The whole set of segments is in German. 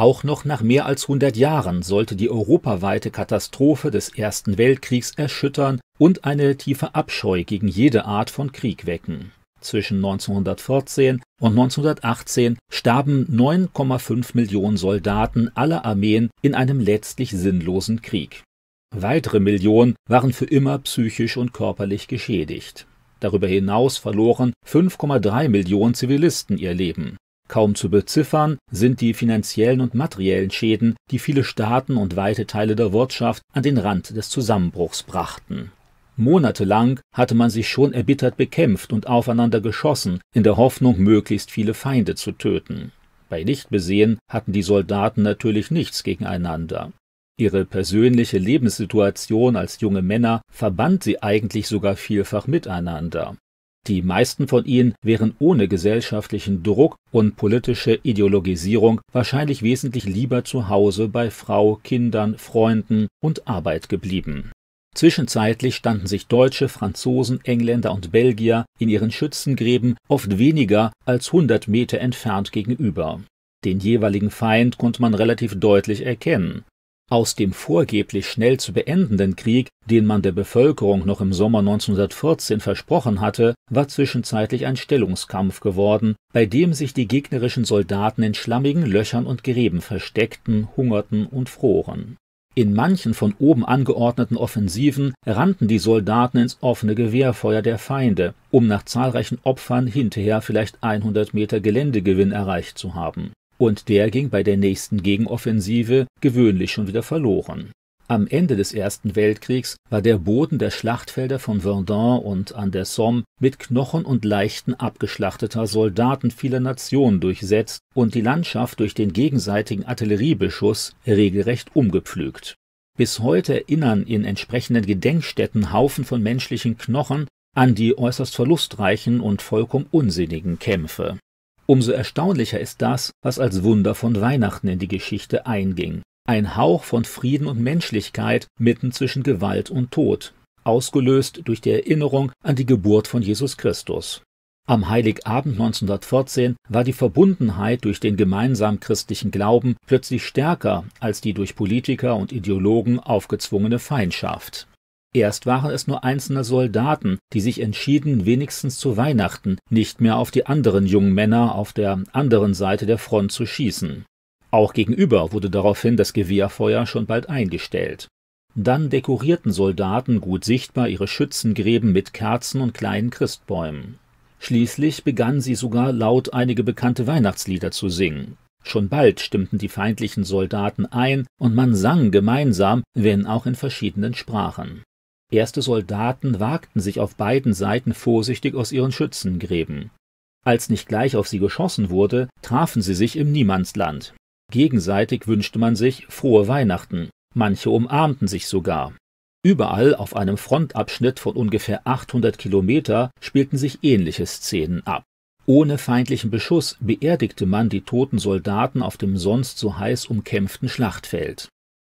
Auch noch nach mehr als 100 Jahren sollte die europaweite Katastrophe des Ersten Weltkriegs erschüttern und eine tiefe Abscheu gegen jede Art von Krieg wecken. Zwischen 1914 und 1918 starben 9,5 Millionen Soldaten aller Armeen in einem letztlich sinnlosen Krieg. Weitere Millionen waren für immer psychisch und körperlich geschädigt. Darüber hinaus verloren 5,3 Millionen Zivilisten ihr Leben. Kaum zu beziffern sind die finanziellen und materiellen Schäden, die viele Staaten und weite Teile der Wirtschaft an den Rand des Zusammenbruchs brachten. Monatelang hatte man sich schon erbittert bekämpft und aufeinander geschossen, in der Hoffnung, möglichst viele Feinde zu töten. Bei Lichtbesehen hatten die Soldaten natürlich nichts gegeneinander. Ihre persönliche Lebenssituation als junge Männer verband sie eigentlich sogar vielfach miteinander. Die meisten von ihnen wären ohne gesellschaftlichen Druck und politische Ideologisierung wahrscheinlich wesentlich lieber zu Hause bei Frau, Kindern, Freunden und Arbeit geblieben. Zwischenzeitlich standen sich Deutsche, Franzosen, Engländer und Belgier in ihren Schützengräben oft weniger als 100 Meter entfernt gegenüber. Den jeweiligen Feind konnte man relativ deutlich erkennen. Aus dem vorgeblich schnell zu beendenden Krieg, den man der Bevölkerung noch im Sommer 1914 versprochen hatte, war zwischenzeitlich ein Stellungskampf geworden, bei dem sich die gegnerischen Soldaten in schlammigen Löchern und Gräben versteckten, hungerten und froren. In manchen von oben angeordneten Offensiven rannten die Soldaten ins offene Gewehrfeuer der Feinde, um nach zahlreichen Opfern hinterher vielleicht 100 Meter Geländegewinn erreicht zu haben. Und der ging bei der nächsten Gegenoffensive gewöhnlich schon wieder verloren. Am Ende des Ersten Weltkriegs war der Boden der Schlachtfelder von Verdun und an der Somme mit Knochen und Leichten abgeschlachteter Soldaten vieler Nationen durchsetzt und die Landschaft durch den gegenseitigen Artilleriebeschuss regelrecht umgepflügt. Bis heute erinnern in entsprechenden Gedenkstätten Haufen von menschlichen Knochen an die äußerst verlustreichen und vollkommen unsinnigen Kämpfe. Umso erstaunlicher ist das, was als Wunder von Weihnachten in die Geschichte einging. Ein Hauch von Frieden und Menschlichkeit mitten zwischen Gewalt und Tod, ausgelöst durch die Erinnerung an die Geburt von Jesus Christus. Am Heiligabend 1914 war die Verbundenheit durch den gemeinsamen christlichen Glauben plötzlich stärker als die durch Politiker und Ideologen aufgezwungene Feindschaft. Erst waren es nur einzelne Soldaten, die sich entschieden, wenigstens zu Weihnachten nicht mehr auf die anderen jungen Männer auf der anderen Seite der Front zu schießen. Auch gegenüber wurde daraufhin das Gewehrfeuer schon bald eingestellt. Dann dekorierten Soldaten gut sichtbar ihre Schützengräben mit Kerzen und kleinen Christbäumen. Schließlich begannen sie sogar laut einige bekannte Weihnachtslieder zu singen. Schon bald stimmten die feindlichen Soldaten ein und man sang gemeinsam, wenn auch in verschiedenen Sprachen. Erste Soldaten wagten sich auf beiden Seiten vorsichtig aus ihren Schützengräben. Als nicht gleich auf sie geschossen wurde, trafen sie sich im Niemandsland. Gegenseitig wünschte man sich frohe Weihnachten. Manche umarmten sich sogar. Überall auf einem Frontabschnitt von ungefähr 800 Kilometer spielten sich ähnliche Szenen ab. Ohne feindlichen Beschuss beerdigte man die toten Soldaten auf dem sonst so heiß umkämpften Schlachtfeld.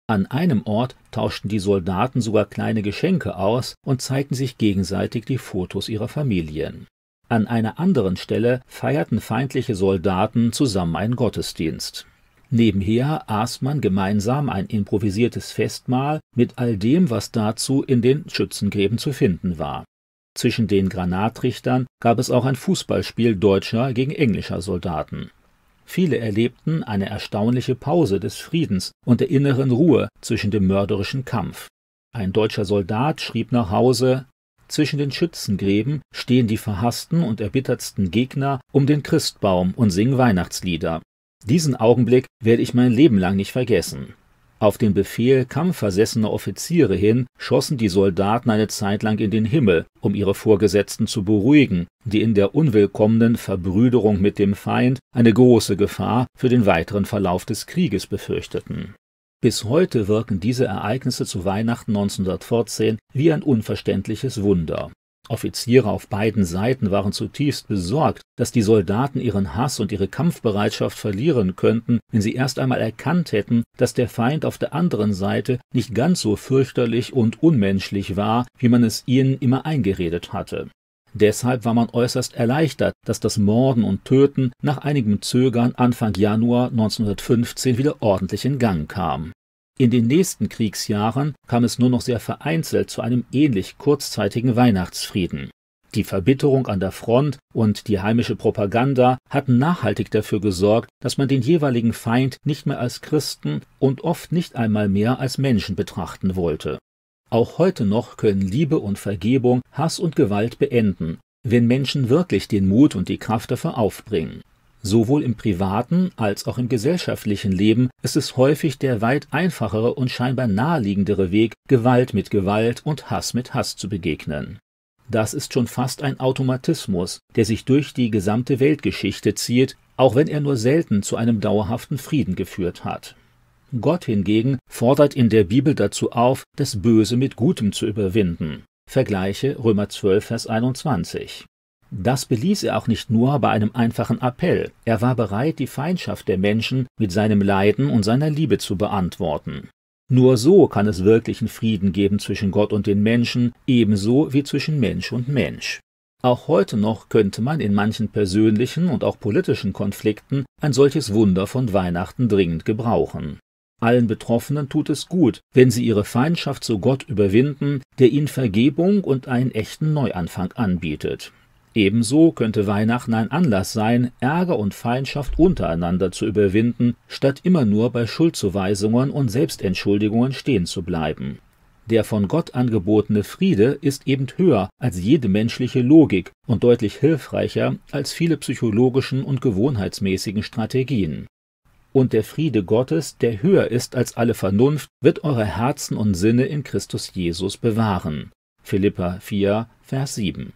An einem Ort tauschten die Soldaten sogar kleine Geschenke aus und zeigten sich gegenseitig die Fotos ihrer Familien. An einer anderen Stelle feierten feindliche Soldaten zusammen einen Gottesdienst. Nebenher aß man gemeinsam ein improvisiertes Festmahl mit all dem, was dazu in den Schützengräben zu finden war. Zwischen den Granatrichtern gab es auch ein Fußballspiel deutscher gegen englischer Soldaten. Viele erlebten eine erstaunliche Pause des Friedens und der inneren Ruhe zwischen dem mörderischen Kampf. Ein deutscher Soldat schrieb nach Hause: Zwischen den Schützengräben stehen die verhassten und erbittertsten Gegner um den Christbaum und singen Weihnachtslieder. Diesen Augenblick werde ich mein Leben lang nicht vergessen. Auf den Befehl kampfversessener Offiziere hin schossen die Soldaten eine Zeit lang in den Himmel, um ihre Vorgesetzten zu beruhigen, die in der unwillkommenen Verbrüderung mit dem Feind eine große Gefahr für den weiteren Verlauf des Krieges befürchteten. Bis heute wirken diese Ereignisse zu Weihnachten 1914 wie ein unverständliches Wunder. Offiziere auf beiden Seiten waren zutiefst besorgt, dass die Soldaten ihren Hass und ihre Kampfbereitschaft verlieren könnten, wenn sie erst einmal erkannt hätten, dass der Feind auf der anderen Seite nicht ganz so fürchterlich und unmenschlich war, wie man es ihnen immer eingeredet hatte. Deshalb war man äußerst erleichtert, dass das Morden und Töten nach einigem Zögern Anfang Januar 1915 wieder ordentlich in Gang kam. In den nächsten Kriegsjahren kam es nur noch sehr vereinzelt zu einem ähnlich kurzzeitigen Weihnachtsfrieden. Die Verbitterung an der Front und die heimische Propaganda hatten nachhaltig dafür gesorgt, dass man den jeweiligen Feind nicht mehr als Christen und oft nicht einmal mehr als Menschen betrachten wollte. Auch heute noch können Liebe und Vergebung Hass und Gewalt beenden, wenn Menschen wirklich den Mut und die Kraft dafür aufbringen. Sowohl im privaten als auch im gesellschaftlichen Leben ist es häufig der weit einfachere und scheinbar naheliegendere Weg, Gewalt mit Gewalt und Hass mit Hass zu begegnen. Das ist schon fast ein Automatismus, der sich durch die gesamte Weltgeschichte zieht, auch wenn er nur selten zu einem dauerhaften Frieden geführt hat. Gott hingegen fordert in der Bibel dazu auf, das Böse mit Gutem zu überwinden. Vergleiche Römer 12, Vers 21. Das beließ er auch nicht nur bei einem einfachen Appell. Er war bereit, die Feindschaft der Menschen mit seinem Leiden und seiner Liebe zu beantworten. Nur so kann es wirklichen Frieden geben zwischen Gott und den Menschen, ebenso wie zwischen Mensch und Mensch. Auch heute noch könnte man in manchen persönlichen und auch politischen Konflikten ein solches Wunder von Weihnachten dringend gebrauchen. Allen Betroffenen tut es gut, wenn sie ihre Feindschaft zu Gott überwinden, der ihnen Vergebung und einen echten Neuanfang anbietet. Ebenso könnte Weihnachten ein Anlass sein, Ärger und Feindschaft untereinander zu überwinden, statt immer nur bei Schuldzuweisungen und Selbstenschuldigungen stehen zu bleiben. Der von Gott angebotene Friede ist eben höher als jede menschliche Logik und deutlich hilfreicher als viele psychologischen und gewohnheitsmäßigen Strategien. Und der Friede Gottes, der höher ist als alle Vernunft, wird eure Herzen und Sinne in Christus Jesus bewahren. Philipper 4, Vers 7.